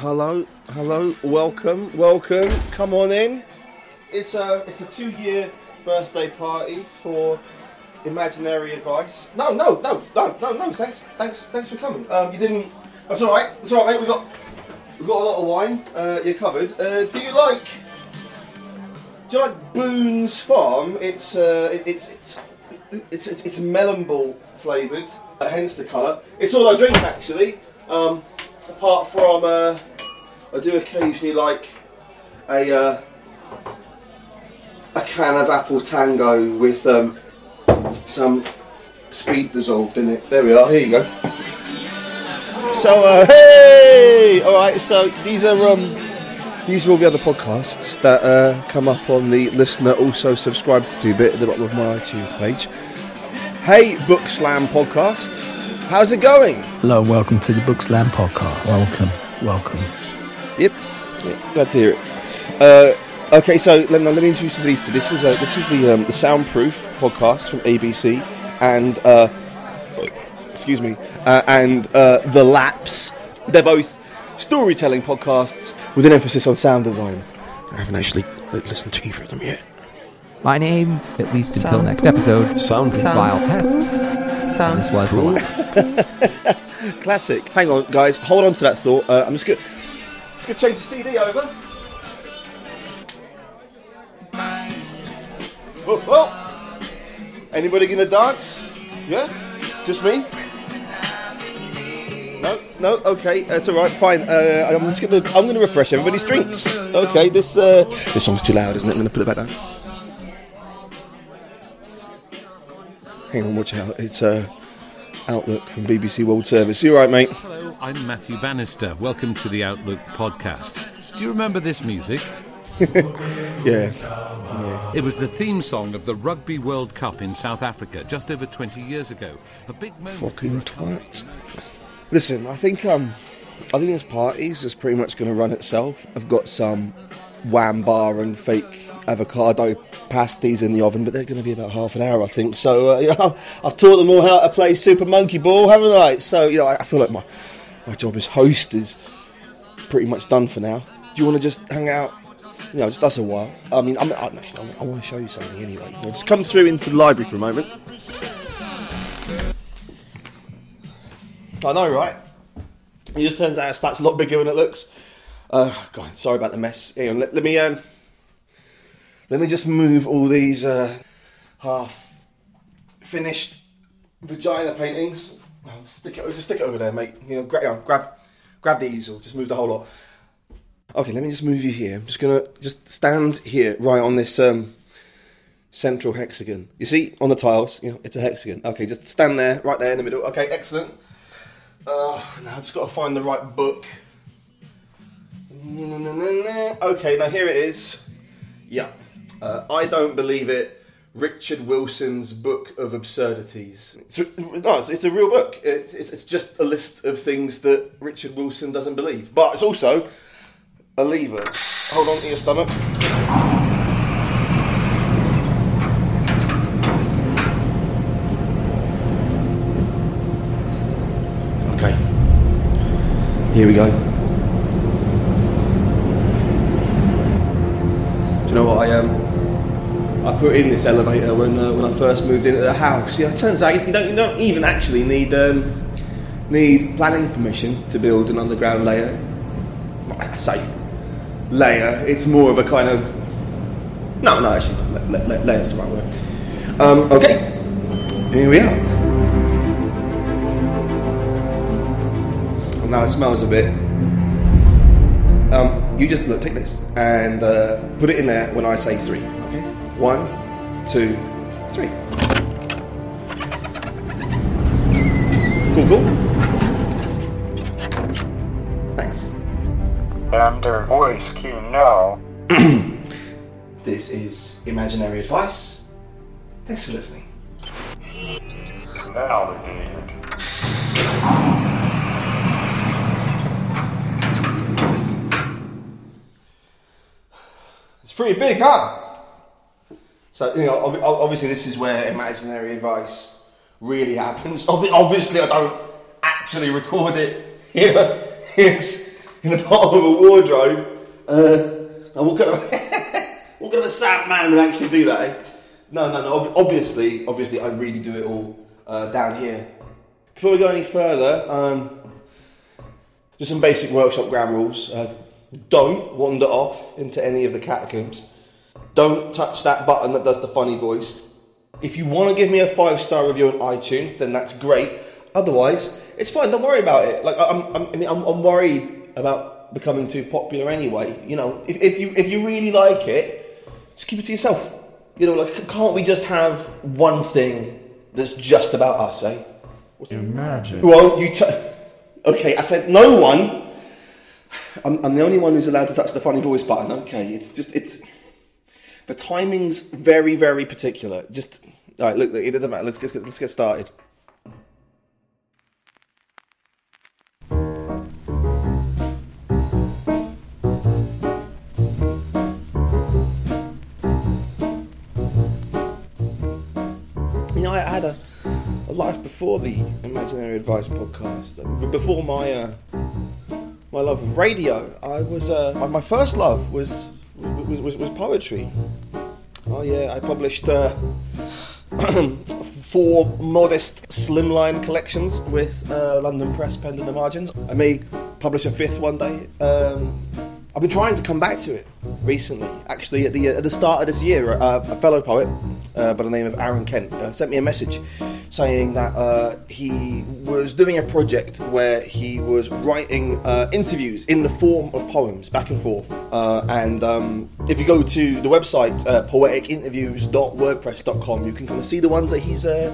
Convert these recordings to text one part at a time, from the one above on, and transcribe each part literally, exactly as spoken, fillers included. Hello, hello, welcome, welcome, come on in. It's a, it's a two-year birthday party for Imaginary Advice. No, no, no, no, no, no, thanks, thanks, thanks for coming. Um, you didn't, that's all right, that's all right, mate, we've got, we've got a lot of wine, uh, you're covered. Uh, do you like, do you like Boone's Farm? It's, uh, it, it's, it's, it's, it's, it's melon ball flavoured, uh, hence the colour. It's all I drink, actually, um, apart from, uh, I do occasionally like a uh, a can of Apple Tango with um, some speed dissolved in it. There we are. Here you go. So uh, hey, all right. So these are um, these are all the other podcasts that uh, come up on the listener. Also subscribe to two bit at the bottom of my iTunes page. Hey, Book Slam podcast. How's it going? Hello and welcome to the Book Slam podcast. Welcome, welcome. Yep, yep, glad to hear it. Uh, okay, so let, let me introduce you to these two. This is a, this is the um, the Soundproof podcast from A B C, and uh, excuse me, uh, and uh, The Lapse. They're both storytelling podcasts with an emphasis on sound design. I haven't actually listened to either of them yet. My name, at least until sound next episode, sound is Vile Pest. Sound this was The Lapse. Classic. Hang on, guys, hold on to that thought. Uh, I'm just going to... It's going to change the C D over. Oh, oh. Anybody going to dance? Yeah? Just me? No? No? Okay, that's all right. Fine. Uh, I'm just going to I'm going to refresh everybody's drinks. Okay, this uh, this song's too loud, isn't it? I'm going to put it back down. Hang on, watch out. It's uh, Outlook from B B C World Service. You all right, mate? I'm Matthew Bannister. Welcome to the Outlook podcast. Do you remember this music? yeah. yeah. It was the theme song of the Rugby World Cup in South Africa just over twenty years ago. A big moment. Fucking twat. Listen, I think um, I think this party's just pretty much going to run itself. I've got some wham bar and fake avocado pasties in the oven, but they're going to be about half an hour, I think. So uh, you know, I've taught them all how to play Super Monkey Ball, haven't I? So you know, I, I feel like my. My job as host is pretty much done for now. Do you want to just hang out? You know, just us a while. I mean, I'm, I'm, actually, I want to show you something anyway. You know, just come through into the library for a moment. I know, right? It just turns out his flat's a lot bigger than it looks. Uh, God, sorry about the mess. Hang on, let, let me um, let me just move all these uh, half-finished vagina paintings. I'll stick it, just stick it over there, mate. You know, grab, grab, grab the easel. Just move the whole lot. Okay, let me just move you here. I'm just gonna just stand here, right on this um, central hexagon. You see, on the tiles, you know, it's a hexagon. Okay, just stand there, right there in the middle. Okay, excellent. Uh, now I just gotta find the right book. Okay, now here it is. Yeah, uh, I don't believe it. Richard Wilson's Book of Absurdities. It's, no, it's, it's a real book. It's, it's it's just a list of things that Richard Wilson doesn't believe. But it's also a lever. Hold on to your stomach. Okay. Here we go. Do you know what I am? Um, I put in this elevator when uh, when I first moved into the house. Yeah, it turns out you don't you don't even actually need um, need planning permission to build an underground layer. I say layer. It's more of a kind of no, no. Actually, la- la- layer's the right word. Um, okay, here we are. Well, now it smells a bit. Um, you just look, take this and uh, put it in there when I say three. One, two, three. Cool, cool. Thanks. Under whiskey now. This is Imaginary Advice. Thanks for listening. It's pretty big, huh? So, you know, obviously this is where Imaginary Advice really happens. Obviously I don't actually record it here. It's, in the bottom of a wardrobe. Uh, and what kind of what kind of a sad man would actually do that? Eh? No, no, no. Obviously, obviously, I really do it all uh, down here. Before we go any further, um, just some basic workshop ground rules. Uh, don't wander off into any of the catacombs. Don't touch that button that does the funny voice. If you want to give me a five-star review on iTunes, then that's great. Otherwise, it's fine. Don't worry about it. Like I'm, I'm I mean, I'm, I'm worried about becoming too popular anyway. You know, if, if you if you really like it, just keep it to yourself. You know, like can't we just have one thing that's just about us, eh? What's Imagine. That? Well, you. T- okay, I said no one. I'm, I'm the only one who's allowed to touch the funny voice button. Okay, it's just it's. The timing's very, very particular. Just all right. Look, it doesn't matter. Let's get let's get started. You know, I had a, a life before the Imaginary Advice podcast. Before my uh, my love of radio, I was uh, my, my first love was was was, was poetry. Oh yeah, I published uh, four modest slimline collections with uh, London Press penned in the margins. I may publish a fifth one day. Um, I've been trying to come back to it recently. Actually, at the at the start of this year, uh, a fellow poet uh, by the name of Aaron Kent uh, sent me a message saying that uh, he was doing a project where he was writing uh, interviews in the form of poems, back and forth. Uh, and um, if you go to the website uh, poetic interviews dot wordpress dot com, you can kind of see the ones that he's uh,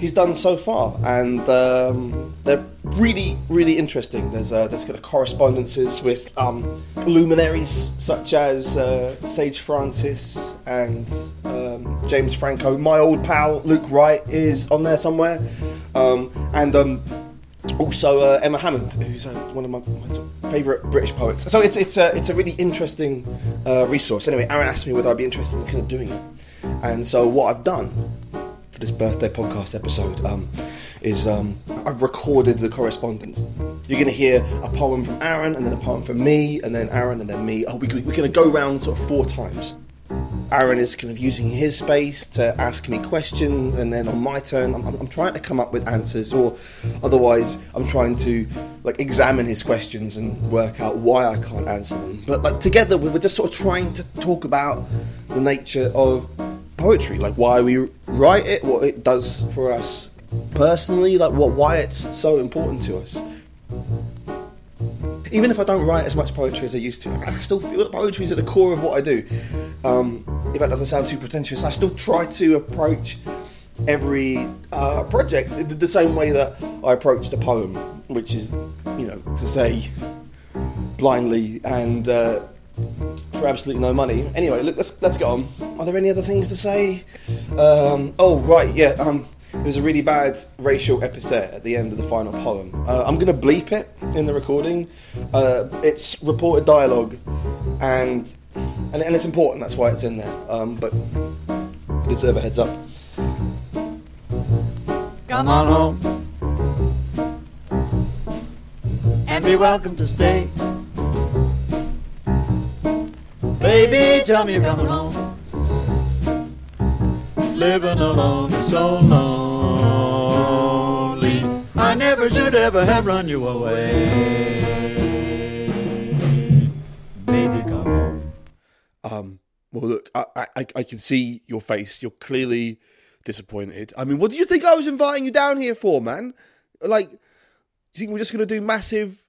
he's done so far, and um, they're really, really interesting. There's uh, there's kind of correspondences with um, luminaries such as uh, Sage Francis and. Uh, James Franco, my old pal Luke Wright is on there somewhere, um, and um, also uh, Emma Hammond, who's uh, one of my, my favourite British poets. So it's it's a it's a really interesting uh, resource. Anyway, Aaron asked me whether I'd be interested in kind of doing it, and so what I've done for this birthday podcast episode um, is um, I've recorded the correspondence. You're going to hear a poem from Aaron, and then a poem from me, and then Aaron, and then me. Oh, we, we're going to go round sort of four times. Aaron is kind of using his space to ask me questions, and then on my turn, I'm, I'm trying to come up with answers, or otherwise, I'm trying to like examine his questions and work out why I can't answer them. But like together, we were just sort of trying to talk about the nature of poetry, like why we write it, what it does for us personally, like what why it's so important to us. Even if I don't write as much poetry as I used to, I still feel that poetry is at the core of what I do. Um, if that doesn't sound too pretentious, I still try to approach every uh, project the same way that I approached a poem, which is, you know, to say blindly and uh, for absolutely no money. Anyway, look, let's let's get on. Are there any other things to say? Um, oh, right, yeah. Um, There was a really bad racial epithet at the end of the final poem. Uh, I'm going to bleep it in the recording. Uh, it's reported dialogue, and, and and it's important, that's why it's in there. Um, but I deserve a heads up. Come on home, and be welcome to stay. Baby, tell me you're coming home. Living alone is so lonely. I never should ever have run you away. Baby, come home. Um, well, look, I, I, I can see your face. You're clearly disappointed. I mean, what do you think I was inviting you down here for, man? Like, you think we're just going to do massive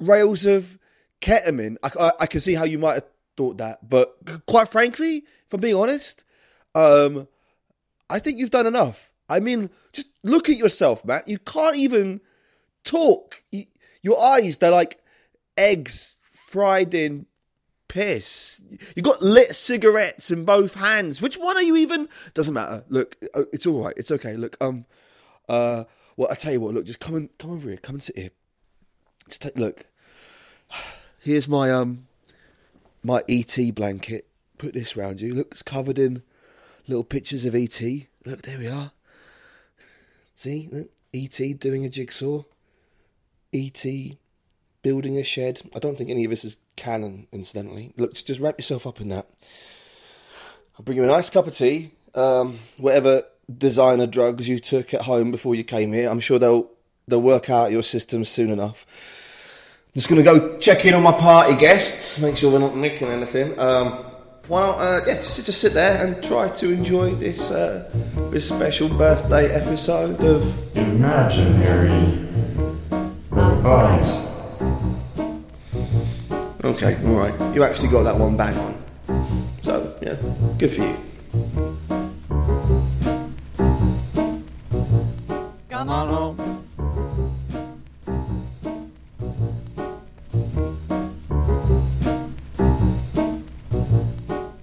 rails of ketamine? I, I, I can see how you might have thought that. But quite frankly, if I'm being honest, um... I think you've done enough. I mean, just look at yourself, Matt. You can't even talk. You, your eyes, they're like eggs fried in piss. You got lit cigarettes in both hands. Which one are you even? Doesn't matter. Look, it's all right. It's okay. Look, um, uh, well, I tell you what, look, just come and come over here. Come and sit here. Just take, look, here's my, um, my E T blanket. Put this round you. Look, it's covered in little pictures of E T. Look, there we are. See, look, E T doing a jigsaw. E T building a shed. I don't think any of this is canon, incidentally. Look, just wrap yourself up in that. I'll bring you a nice cup of tea, um, whatever designer drugs you took at home before you came here. I'm sure they'll they'll work out your system soon enough. I'm just going to go check in on my party guests, make sure we're not nicking anything. Um, why not, uh, yeah, just, just sit there and try to enjoy this, uh, this special birthday episode of Imaginary Advice. Okay, alright, you actually got that one bang on. So, yeah, good for you. Come on home.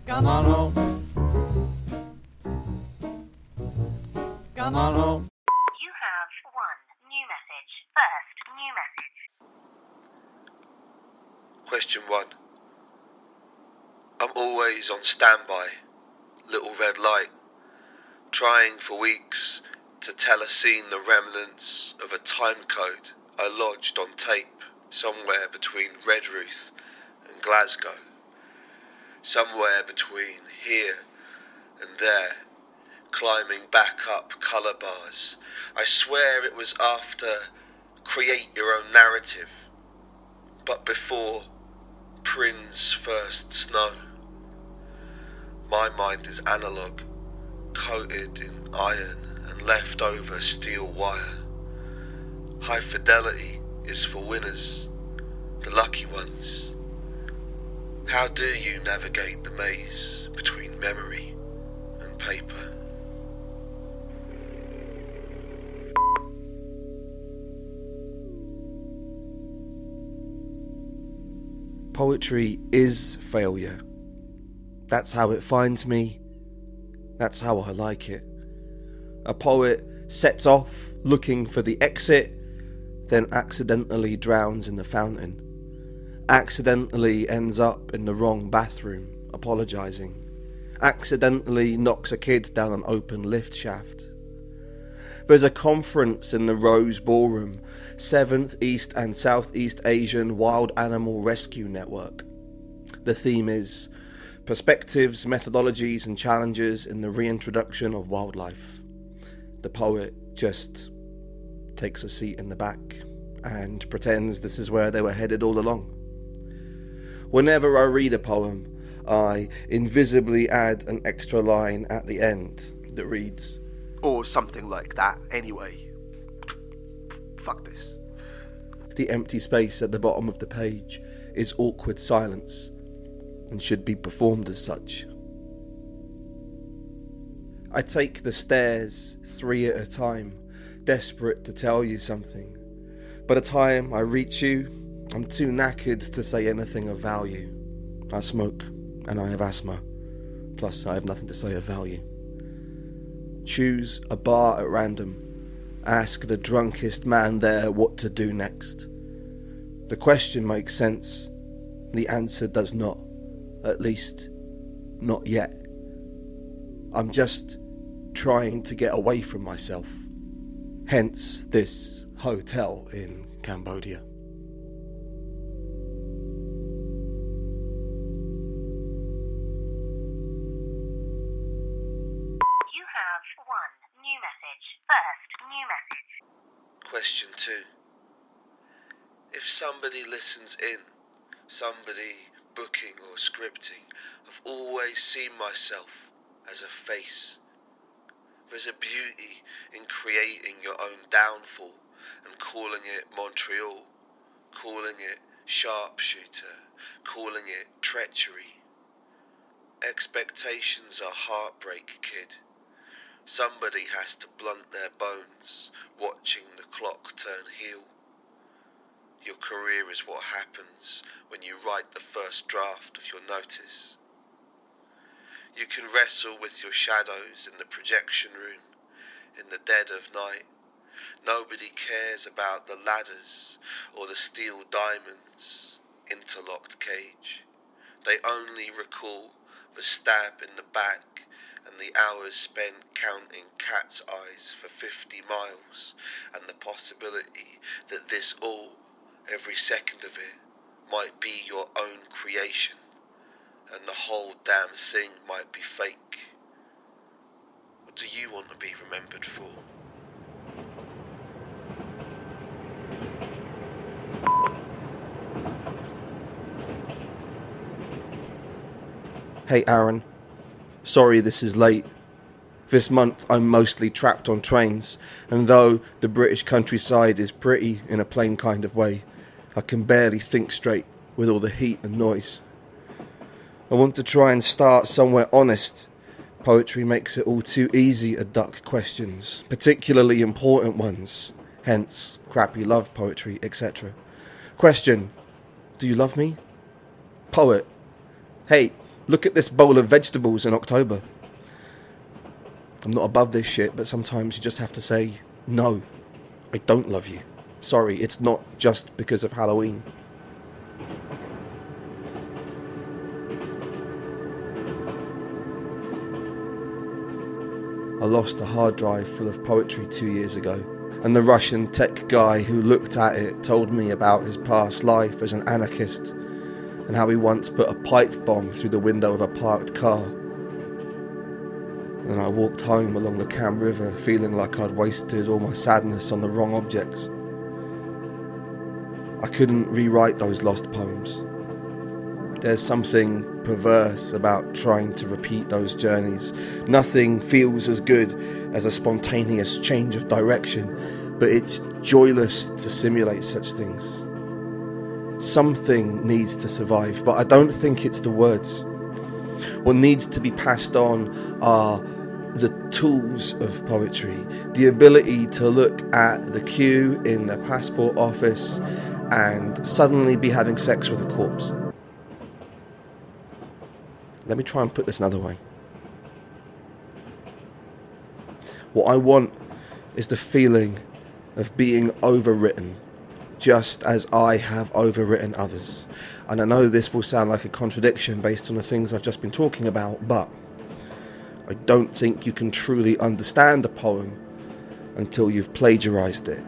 Come on home. Come on home. You have one new message. First new message. Question one. I'm always on standby, little red light, trying for weeks to telecine the remnants of a time code I lodged on tape somewhere between Redruth and Glasgow, somewhere between here and there, climbing back up colour bars. I swear it was after Create Your Own Narrative, but before Prynne's First Snow. My mind is analogue, coated in iron and leftover steel wire. High fidelity is for winners, the lucky ones. How do you navigate the maze between memory and paper? Poetry is failure. That's how it finds me. That's how I like it. A poet sets off looking for the exit, then accidentally drowns in the fountain. Accidentally ends up in the wrong bathroom, apologising. Accidentally knocks a kid down an open lift shaft. There's a conference in the Rose Ballroom, Seventh East and Southeast Asian Wild Animal Rescue Network. The theme is Perspectives, Methodologies and Challenges in the Reintroduction of Wildlife. The poet just takes a seat in the back and pretends this is where they were headed all along. Whenever I read a poem, I invisibly add an extra line at the end that reads, or something like that, anyway. Fuck this. The empty space at the bottom of the page is awkward silence and should be performed as such. I take the stairs three at a time, desperate to tell you something. By the time I reach you, I'm too knackered to say anything of value. I smoke, and I have asthma. Plus, I have nothing to say of value. Choose a bar at random. Ask the drunkest man there what to do next. The question makes sense. The answer does not. At least, not yet. I'm just trying to get away from myself. Hence this hotel in Cambodia. You have one new message. First new message. Question two. If somebody listens in, somebody booking or scripting, I've always seen myself as a face. There's a beauty in creating your own downfall and calling it Montreal, calling it sharpshooter, calling it treachery. Expectations are heartbreak, kid. Somebody has to blunt their bones, watching the clock turn heel. Your career is what happens when you write the first draft of your notice. You can wrestle with your shadows in the projection room, in the dead of night. Nobody cares about the ladders or the steel diamonds, interlocked cage. They only recall the stab in the back and the hours spent counting cat's eyes for fifty miles and the possibility that this all Every second of it might be your own creation, and the whole damn thing might be fake. What do you want to be remembered for? Hey Aaron, sorry this is late. This month I'm mostly trapped on trains, and though the British countryside is pretty in a plain kind of way, I can barely think straight with all the heat and noise. I want to try and start somewhere honest. Poetry makes it all too easy to duck questions, particularly important ones, hence crappy love poetry, et cetera. Question, do you love me? Poet, hey, look at this bowl of vegetables in October. I'm not above this shit, but sometimes you just have to say, no, I don't love you. Sorry, it's not just because of Halloween. I lost a hard drive full of poetry two years ago, and the Russian tech guy who looked at it told me about his past life as an anarchist, and how he once put a pipe bomb through the window of a parked car. And I walked home along the Cam River feeling like I'd wasted all my sadness on the wrong objects. I couldn't rewrite those lost poems. There's something perverse about trying to repeat those journeys. Nothing feels as good as a spontaneous change of direction, but it's joyless to simulate such things. Something needs to survive, but I don't think it's the words. What needs to be passed on are the tools of poetry, the ability to look at the queue in the passport office and suddenly be having sex with a corpse. Let me try and put this another way. What I want is the feeling of being overwritten, just as I have overwritten others. And I know this will sound like a contradiction based on the things I've just been talking about, but I don't think you can truly understand a poem until you've plagiarized it,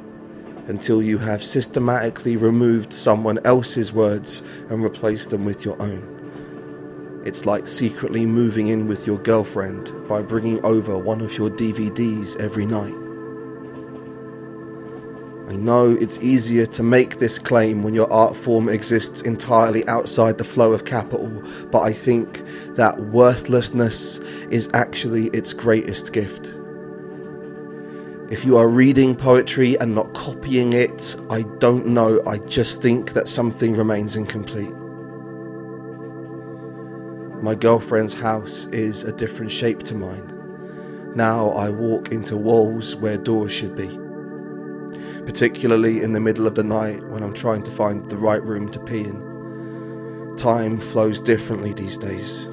until you have systematically removed someone else's words and replaced them with your own. It's like secretly moving in with your girlfriend by bringing over one of your D V Ds every night. I know it's easier to make this claim when your art form exists entirely outside the flow of capital, but I think that worthlessness is actually its greatest gift. If you are reading poetry and not copying it, I don't know, I just think that something remains incomplete. My girlfriend's house is a different shape to mine. Now I walk into walls where doors should be. Particularly in the middle of the night when I'm trying to find the right room to pee in. Time flows differently these days.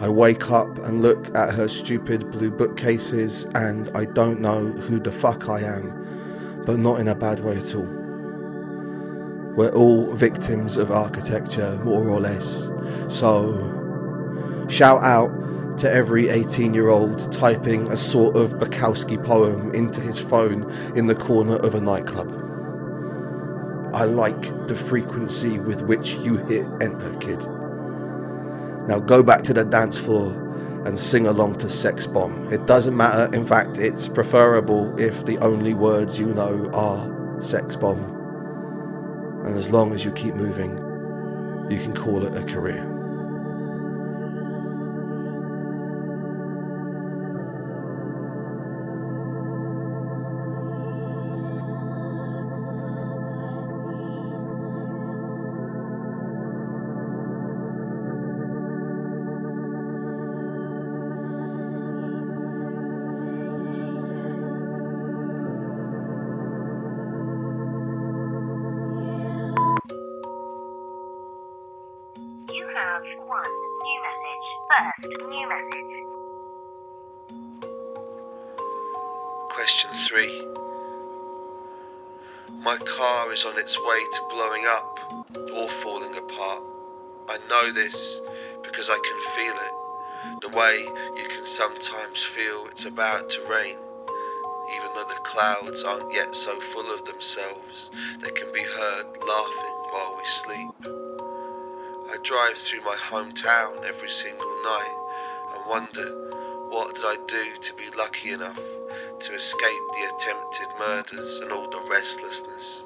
I wake up and look at her stupid blue bookcases and I don't know who the fuck I am, but not in a bad way at all. We're all victims of architecture, more or less. So, shout out to every eighteen-year-old typing a sort of Bukowski poem into his phone in the corner of a nightclub. I like the frequency with which you hit enter, kid. Now go back to the dance floor and sing along to Sex Bomb. It doesn't matter, in fact, it's preferable if the only words you know are Sex Bomb. And as long as you keep moving, you can call it a career. Is on its way to blowing up or falling apart. I know this because I can feel it, the way you can sometimes feel it's about to rain, even though the clouds aren't yet so full of themselves, they can be heard laughing while we sleep. I drive through my hometown every single night and wonder, what did I do to be lucky enough to escape the attempted murders and all the restlessness?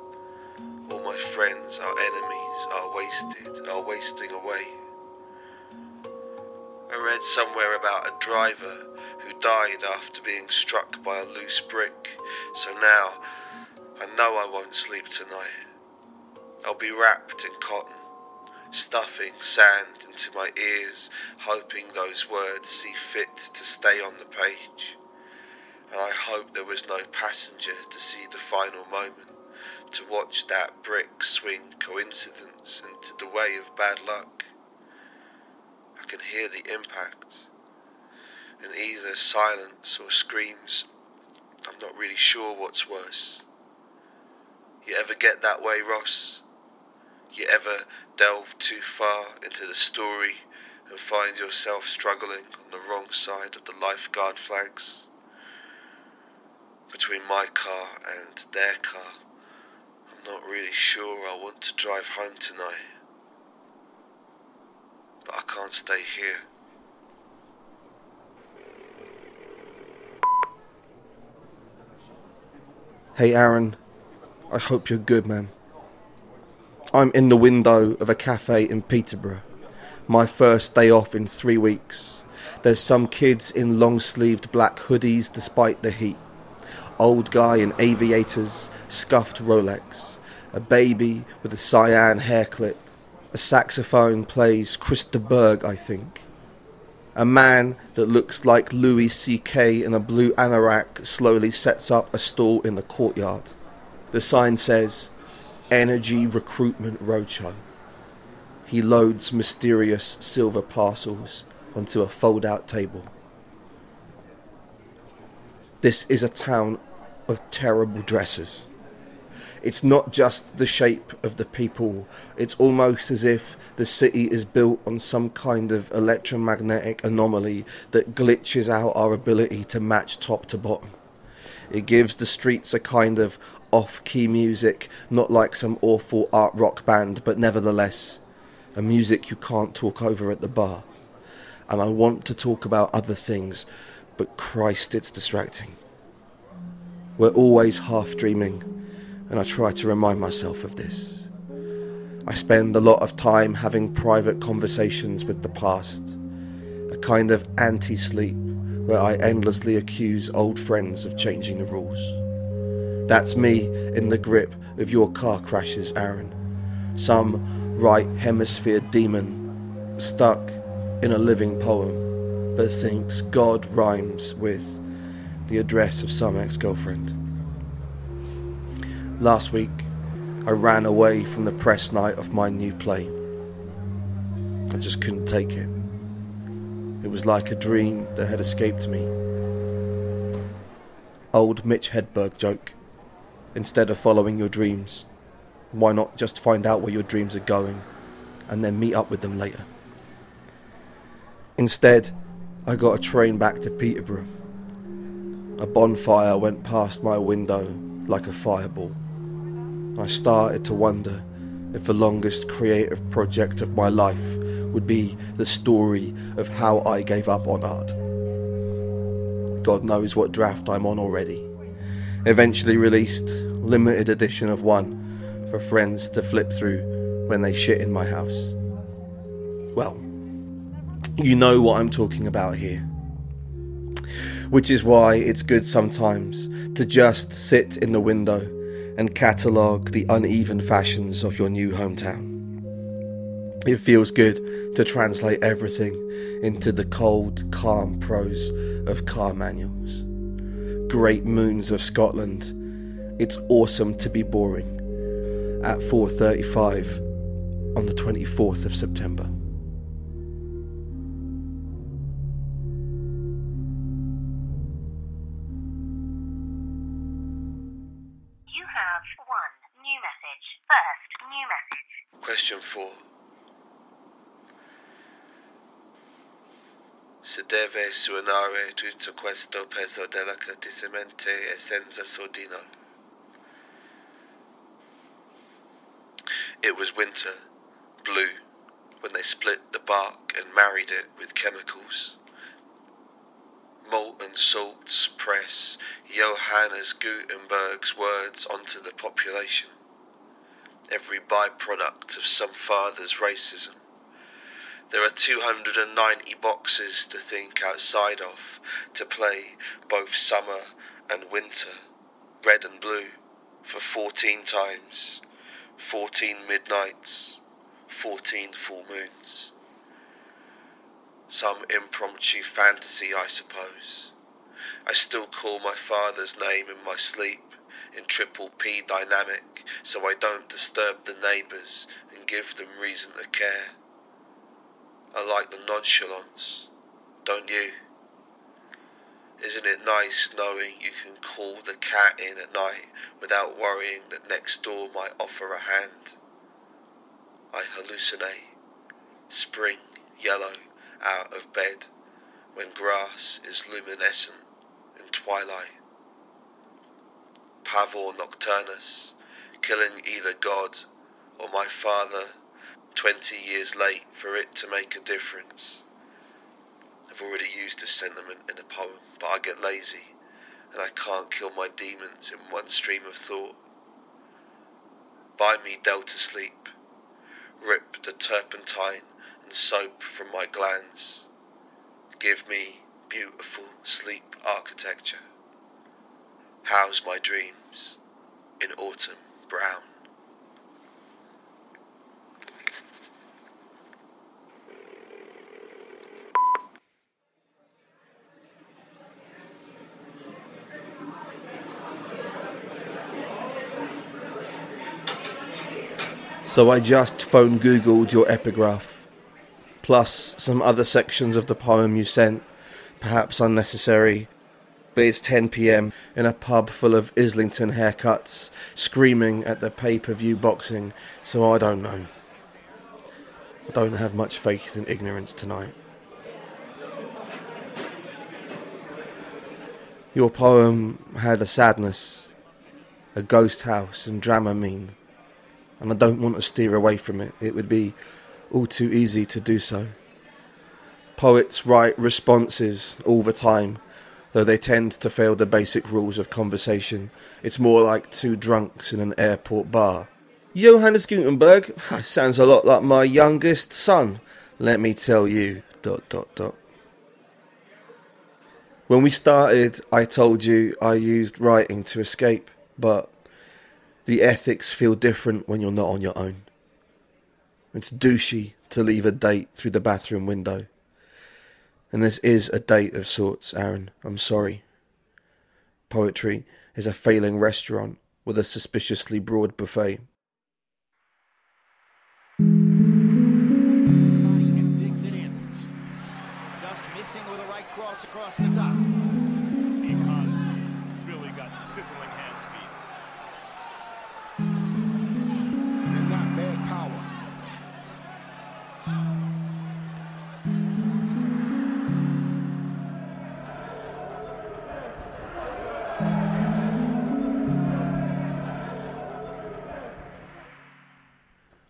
All my friends, our enemies, are wasted and are wasting away. I read somewhere about a driver who died after being struck by a loose brick, so now I know I won't sleep tonight. I'll be wrapped in cotton, stuffing sand into my ears, hoping those words see fit to stay on the page. And I hope there was no passenger to see the final moment, to watch that brick swing coincidence into the way of bad luck. I can hear the impact, and either silence or screams. I'm not really sure what's worse. You ever get that way, Ross? You ever delve too far into the story and find yourself struggling on the wrong side of the lifeguard flags? Between my car and their car, I'm not really sure I want to drive home tonight. But I can't stay here. Hey Aaron, I hope you're good, man. I'm in the window of a cafe in Peterborough. My first day off in three weeks. There's some kids in long-sleeved black hoodies despite the heat. Old guy in aviators, scuffed Rolex. A baby with a cyan hair clip. A saxophone plays Chris de Burgh, I think. A man that looks like Louis C K in a blue anorak slowly sets up a stall in the courtyard. The sign says, Energy Recruitment Roadshow. He loads mysterious silver parcels onto a fold-out table. This is a town of terrible dresses. It's not just the shape of the people, it's almost as if the city is built on some kind of electromagnetic anomaly that glitches out our ability to match top to bottom. It gives the streets a kind of off-key music, not like some awful art rock band, but nevertheless, a music you can't talk over at the bar. And I want to talk about other things, but Christ, it's distracting. We're always half-dreaming. And I try to remind myself of this. I spend a lot of time having private conversations with the past, a kind of anti-sleep where I endlessly accuse old friends of changing the rules. That's me in the grip of your car crashes, Aaron. Some right hemisphere demon stuck in a living poem that thinks God rhymes with the address of some ex-girlfriend. Last week, I ran away from the press night of my new play. I just couldn't take it. It was like a dream that had escaped me. Old Mitch Hedberg joke. Instead of following your dreams, why not just find out where your dreams are going and then meet up with them later? Instead, I got a train back to Peterborough. A bonfire went past my window like a fireball. I started to wonder if the longest creative project of my life would be the story of how I gave up on art. God knows what draft I'm on already. Eventually released, limited edition of one for friends to flip through when they shit in my house. Well, you know what I'm talking about here. Which is why it's good sometimes to just sit in the window and catalogue the uneven fashions of your new hometown. It feels good to translate everything into the cold, calm prose of car manuals. Great moons of Scotland. It's awesome to be boring. At four thirty-five on the twenty-fourth of September. Question four. Si deve suonare tutto questo peso delicatamente e senza sordina. It was winter, blue, when they split the bark and married it with chemicals. Molten salts press Johannes Gutenberg's words onto the population, every byproduct of some father's racism. There are two hundred ninety boxes to think outside of, to play both summer and winter, red and blue, for fourteen times, fourteen midnights, fourteen full moons. Some impromptu fantasy, I suppose. I still call my father's name in my sleep, in triple P dynamic, so I don't disturb the neighbours and give them reason to care. I like the nonchalance, don't you? Isn't it nice knowing you can call the cat in at night without worrying that next door might offer a hand? I hallucinate. Spring, yellow, out of bed, when grass is luminescent in twilight. Pavor Nocturnus, killing either God or my father, twenty years late for it to make a difference. I've already used a sentiment in a poem, but I get lazy, and I can't kill my demons in one stream of thought. Buy me Delta Sleep, rip the turpentine and soap from my glands. Give me beautiful sleep architecture. House my dreams in autumn brown. So I just phone Googled your epigraph, plus some other sections of the poem you sent, perhaps unnecessary, but it's ten p.m. in a pub full of Islington haircuts, screaming at the pay-per-view boxing, so I don't know. I don't have much faith in ignorance tonight. Your poem had a sadness, a ghost house and Dramamine, and I don't want to steer away from it. It would be all too easy to do so. Poets write responses all the time, though they tend to fail the basic rules of conversation. It's more like two drunks in an airport bar. Johannes Gutenberg sounds a lot like my youngest son, let me tell you, dot, dot, dot. When we started, I told you I used writing to escape, but the ethics feel different when you're not on your own. It's douchey to leave a date through the bathroom window. And this is a date of sorts, Aaron. I'm sorry. Poetry is a failing restaurant with a suspiciously broad buffet.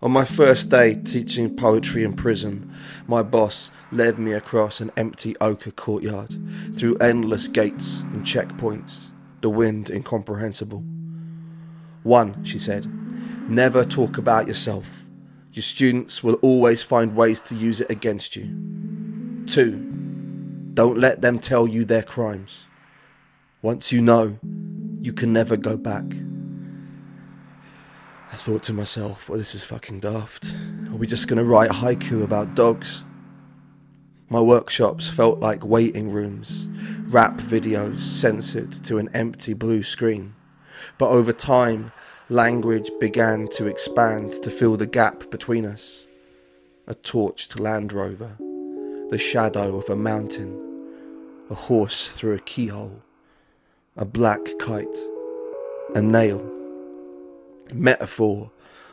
On my first day teaching poetry in prison, my boss led me across an empty ochre courtyard, through endless gates and checkpoints, the wind incomprehensible. One, she said, never talk about yourself. Your students will always find ways to use it against you. Two, don't let them tell you their crimes. Once you know, you can never go back. I thought to myself, well, this is fucking daft. Are we just going to write haiku about dogs? My workshops felt like waiting rooms, rap videos censored to an empty blue screen. But over time, language began to expand to fill the gap between us. A torched Land Rover, the shadow of a mountain, a horse through a keyhole, a black kite, a nail. Metaphor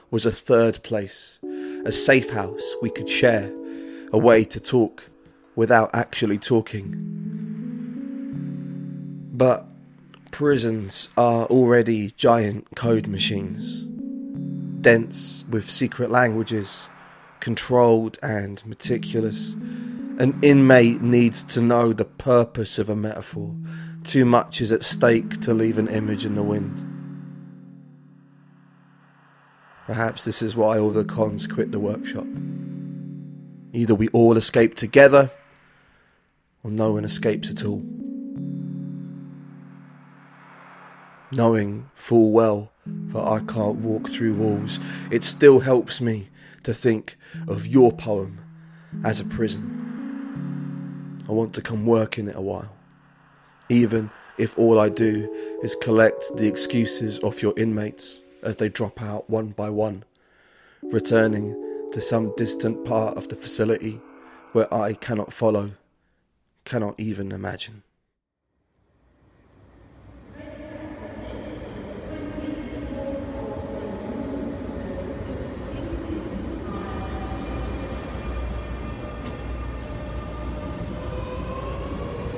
was a third place, a safe house we could share, a way to talk, without actually talking. But prisons are already giant code machines, dense with secret languages, controlled and meticulous. An inmate needs to know the purpose of a metaphor. Too much is at stake to leave an image in the wind. Perhaps this is why all the cons quit the workshop. Either we all escape together, or no one escapes at all. Knowing full well that I can't walk through walls, it still helps me to think of your poem as a prison. I want to come work in it a while, even if all I do is collect the excuses off your inmates as they drop out one by one, returning to some distant part of the facility where I cannot follow, cannot even imagine.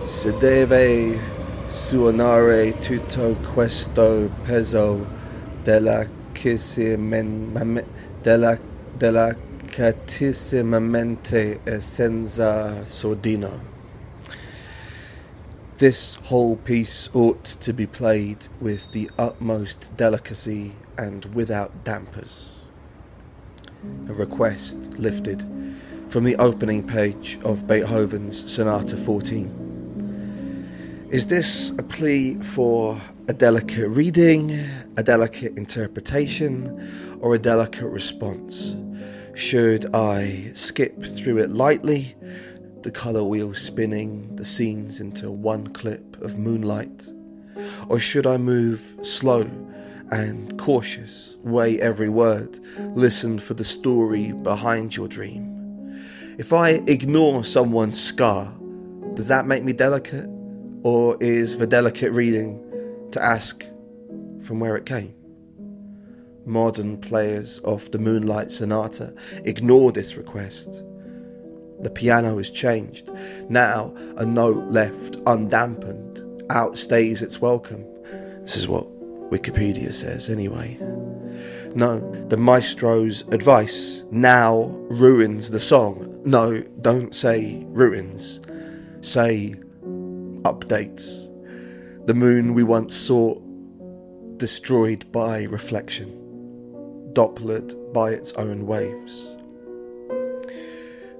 Se deve suonare tutto questo peso della catissima mente senza sordino. This whole piece ought to be played with the utmost delicacy and without dampers. A request lifted from the opening page of Beethoven's Sonata fourteen. Is this a plea for a delicate reading, a delicate interpretation, or a delicate response? Should I skip through it lightly, the colour wheel spinning the scenes into one clip of moonlight? Or should I move slow and cautious, weigh every word, listen for the story behind your dream? If I ignore someone's scar, does that make me delicate? Or is the delicate reading to ask from where it came? Modern players of the Moonlight Sonata ignore this request. The piano is changed. Now a note left undampened outstays its welcome. This is what Wikipedia says anyway. No, the maestro's advice now ruins the song. No, don't say ruins. Say updates. The moon we once sought, destroyed by reflection, dopplered by its own waves.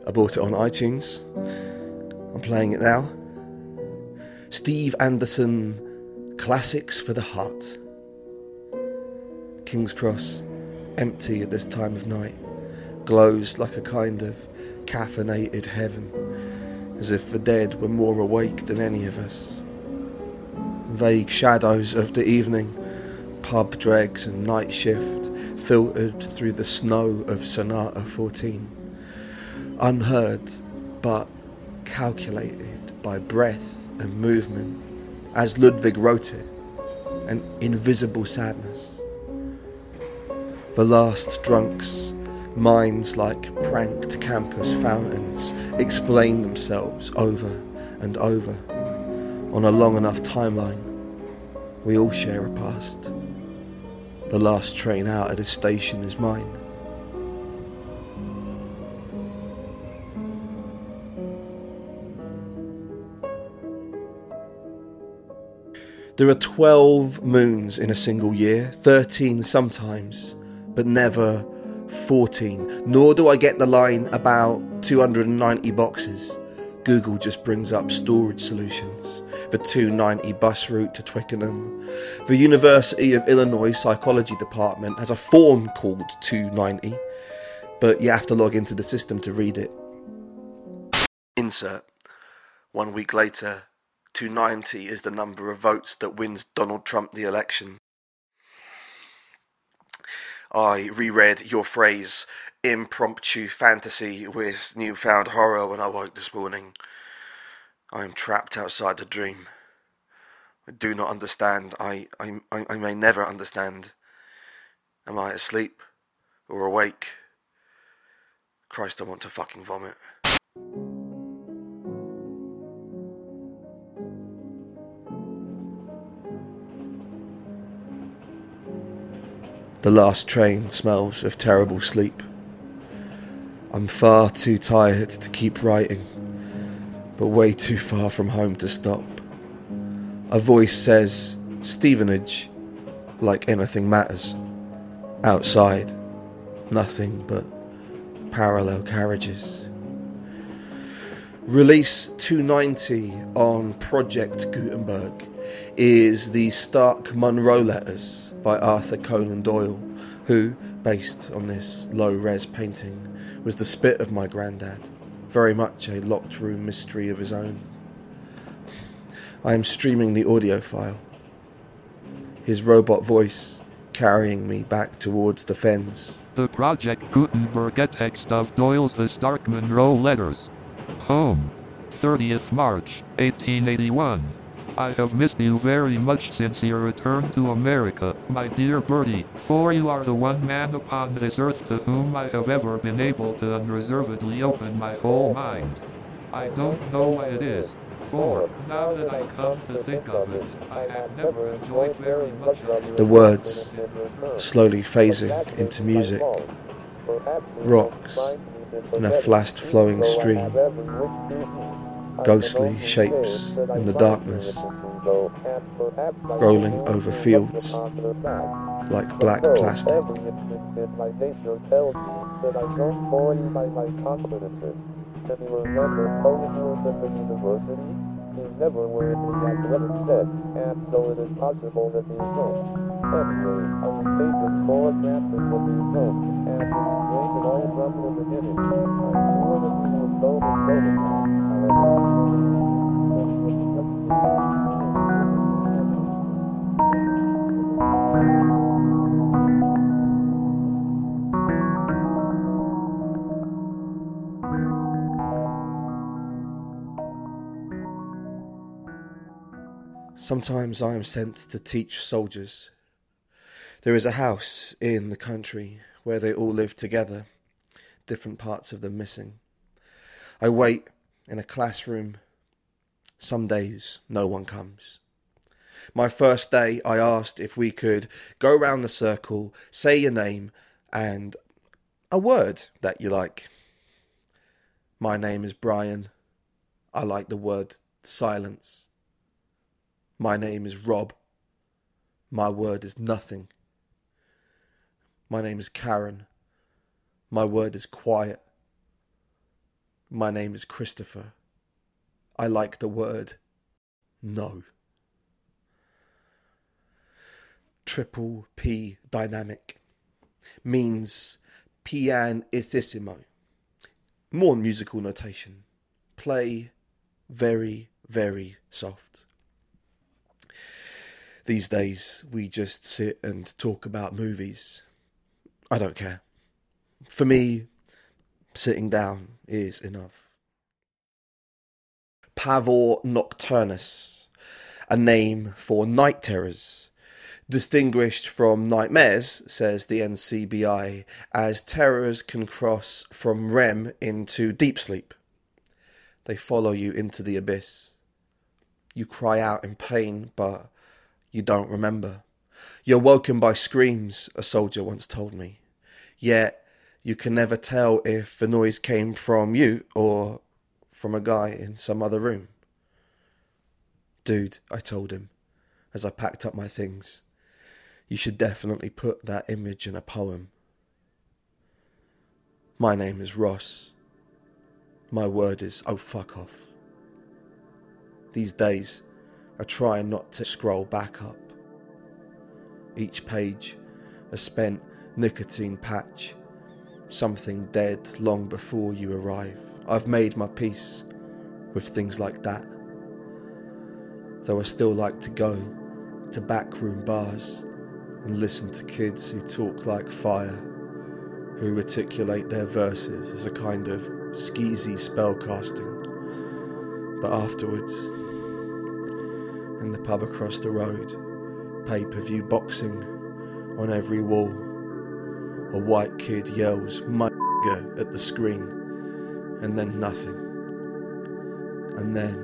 I bought it on iTunes. I'm playing it now. Steve Anderson, Classics for the Heart. King's Cross, empty at this time of night, glows like a kind of caffeinated heaven, as if the dead were more awake than any of us. Vague shadows of the evening, pub dregs and night shift, filtered through the snow of Sonata fourteen. Unheard, but calculated by breath and movement, as Ludwig wrote it, an invisible sadness. The last drunks, minds like pranked campus fountains, explain themselves over and over. On a long enough timeline, we all share a past. The last train out of this station is mine. There are twelve moons in a single year, thirteen sometimes, but never fourteen, nor do I get the line about two hundred ninety boxes. Google just brings up storage solutions, the two ninety bus route to Twickenham. The University of Illinois Psychology Department has a form called two ninety, but you have to log into the system to read it. Insert. One week later, two ninety is the number of votes that wins Donald Trump the election. I reread your phrase, impromptu fantasy, with newfound horror when I woke this morning. I am trapped outside the dream. I do not understand. I, I, I may never understand. Am I asleep or awake? Christ, I want to fucking vomit. The last train smells of terrible sleep. I'm far too tired to keep writing, but way too far from home to stop. A voice says, Stevenage, like anything matters. Outside, nothing but parallel carriages. Release two ninety on Project Gutenberg is the Stark Munro Letters by Arthur Conan Doyle, who, based on this low-res painting, was the spit of my granddad, very much a locked-room mystery of his own. I am streaming the audio file, his robot voice carrying me back towards the fens. The Project Gutenberg text of Doyle's The Stark Munro Letters. Home. thirtieth of March, eighteen eighty-one. I have missed you very much since your return to America, my dear Bertie, for you are the one man upon this earth to whom I have ever been able to unreservedly open my whole mind. I don't know why it is, for now that I come to think of it, I have never enjoyed very much of your... The words, slowly phasing into music, rocks in a fast flowing stream. Ghostly shapes in the darkness, rolling over fields like black plastic. Sometimes I am sent to teach soldiers. There is a house in the country where they all live together, different parts of them missing. I wait in a classroom. Some days no one comes. My first day I asked if we could go round the circle, say your name and a word that you like. My name is Brian. I like the word silence. My name is Rob. My word is nothing. My name is Karen. My word is quiet. My name is Christopher. I like the word no. Triple P dynamic means pianissimo. More musical notation. Play very, very soft. These days we just sit and talk about movies. I don't care. For me, sitting down is enough. Pavor Nocturnus, a name for night terrors. Distinguished from nightmares, says the N C B I, as terrors can cross from REM into deep sleep. They follow you into the abyss. You cry out in pain, but you don't remember. You're woken by screams, a soldier once told me. Yet, you can never tell if the noise came from you or from a guy in some other room. Dude, I told him, as I packed up my things, you should definitely put that image in a poem. My name is Ross. My word is, oh fuck off. These days, I try not to scroll back up. Each page, a spent nicotine patch. Something dead long before you arrive. I've made my peace with things like that. Though I still like to go to backroom bars and listen to kids who talk like fire, who articulate their verses as a kind of skeezy spellcasting. But afterwards, in the pub across the road, pay-per-view boxing on every wall. A white kid yells "motherfucker" at the screen, and then nothing, and then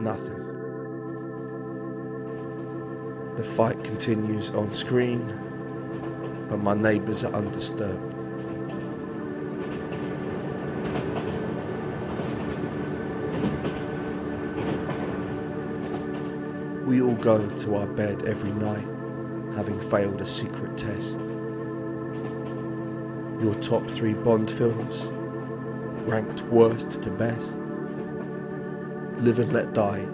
nothing. The fight continues on screen, but my neighbours are undisturbed. We all go to our bed every night, having failed a secret test. Your top three Bond films, ranked worst to best. Live and Let Die,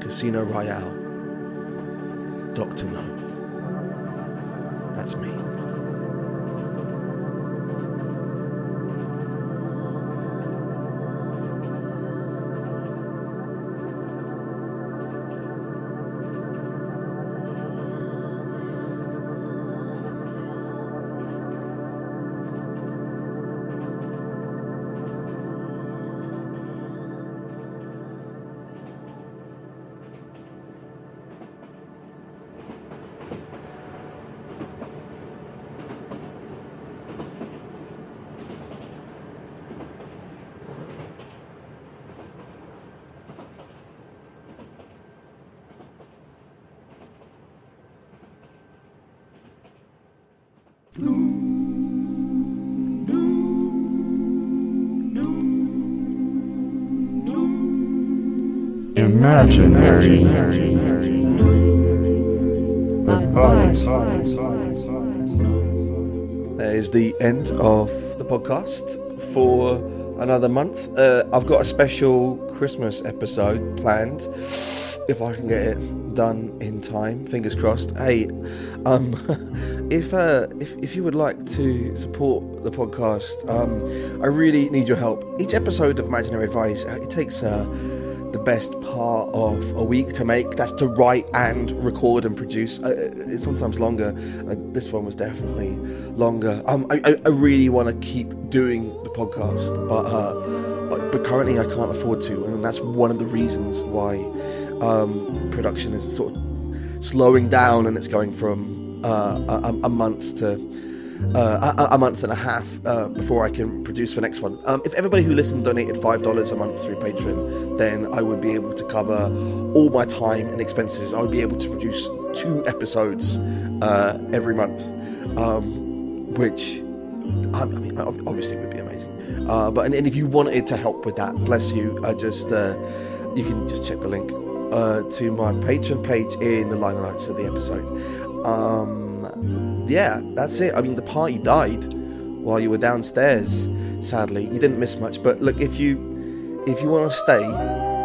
Casino Royale, Doctor No. That's me. Imaginary Advice. That is the end of the podcast for another month. Uh, I've got a special Christmas episode planned, if I can get it done in time. Fingers crossed. Hey, um, if uh, if if you would like to support the podcast, um, I really need your help. Each episode of Imaginary Advice, it takes a. Uh, the best part of a week to make. That's to write and record and produce. Uh, it's sometimes longer. Uh, this one was definitely longer. Um, I, I really want to keep doing the podcast, but, uh, but but currently I can't afford to, and that's one of the reasons why um, production is sort of slowing down, and it's going from uh, a, a month to. Uh, a, a month and a half uh, before I can produce the next one. Um, if everybody who listened donated five dollars a month through Patreon, then I would be able to cover all my time and expenses. I would be able to produce two episodes uh, every month, um, which I, I mean, obviously would be amazing. Uh, but and, and if you wanted to help with that, bless you. I just uh, you can just check the link uh, to my Patreon page in the liner notes of the episode. Um, Yeah, that's it. I mean, the party died while you were downstairs, sadly. You didn't miss much, but look, if you if you want to stay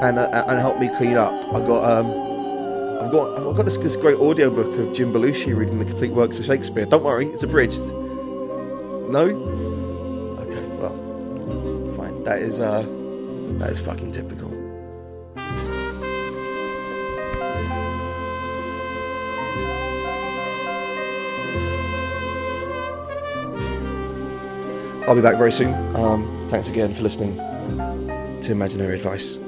and uh, and help me clean up, I've got um I've got I've got this, this great audiobook of Jim Belushi reading the complete works of Shakespeare. Don't worry, it's abridged. No? Okay, well, fine. That is uh that is fucking typical. I'll be back very soon. Um, thanks again for listening to Imaginary Advice.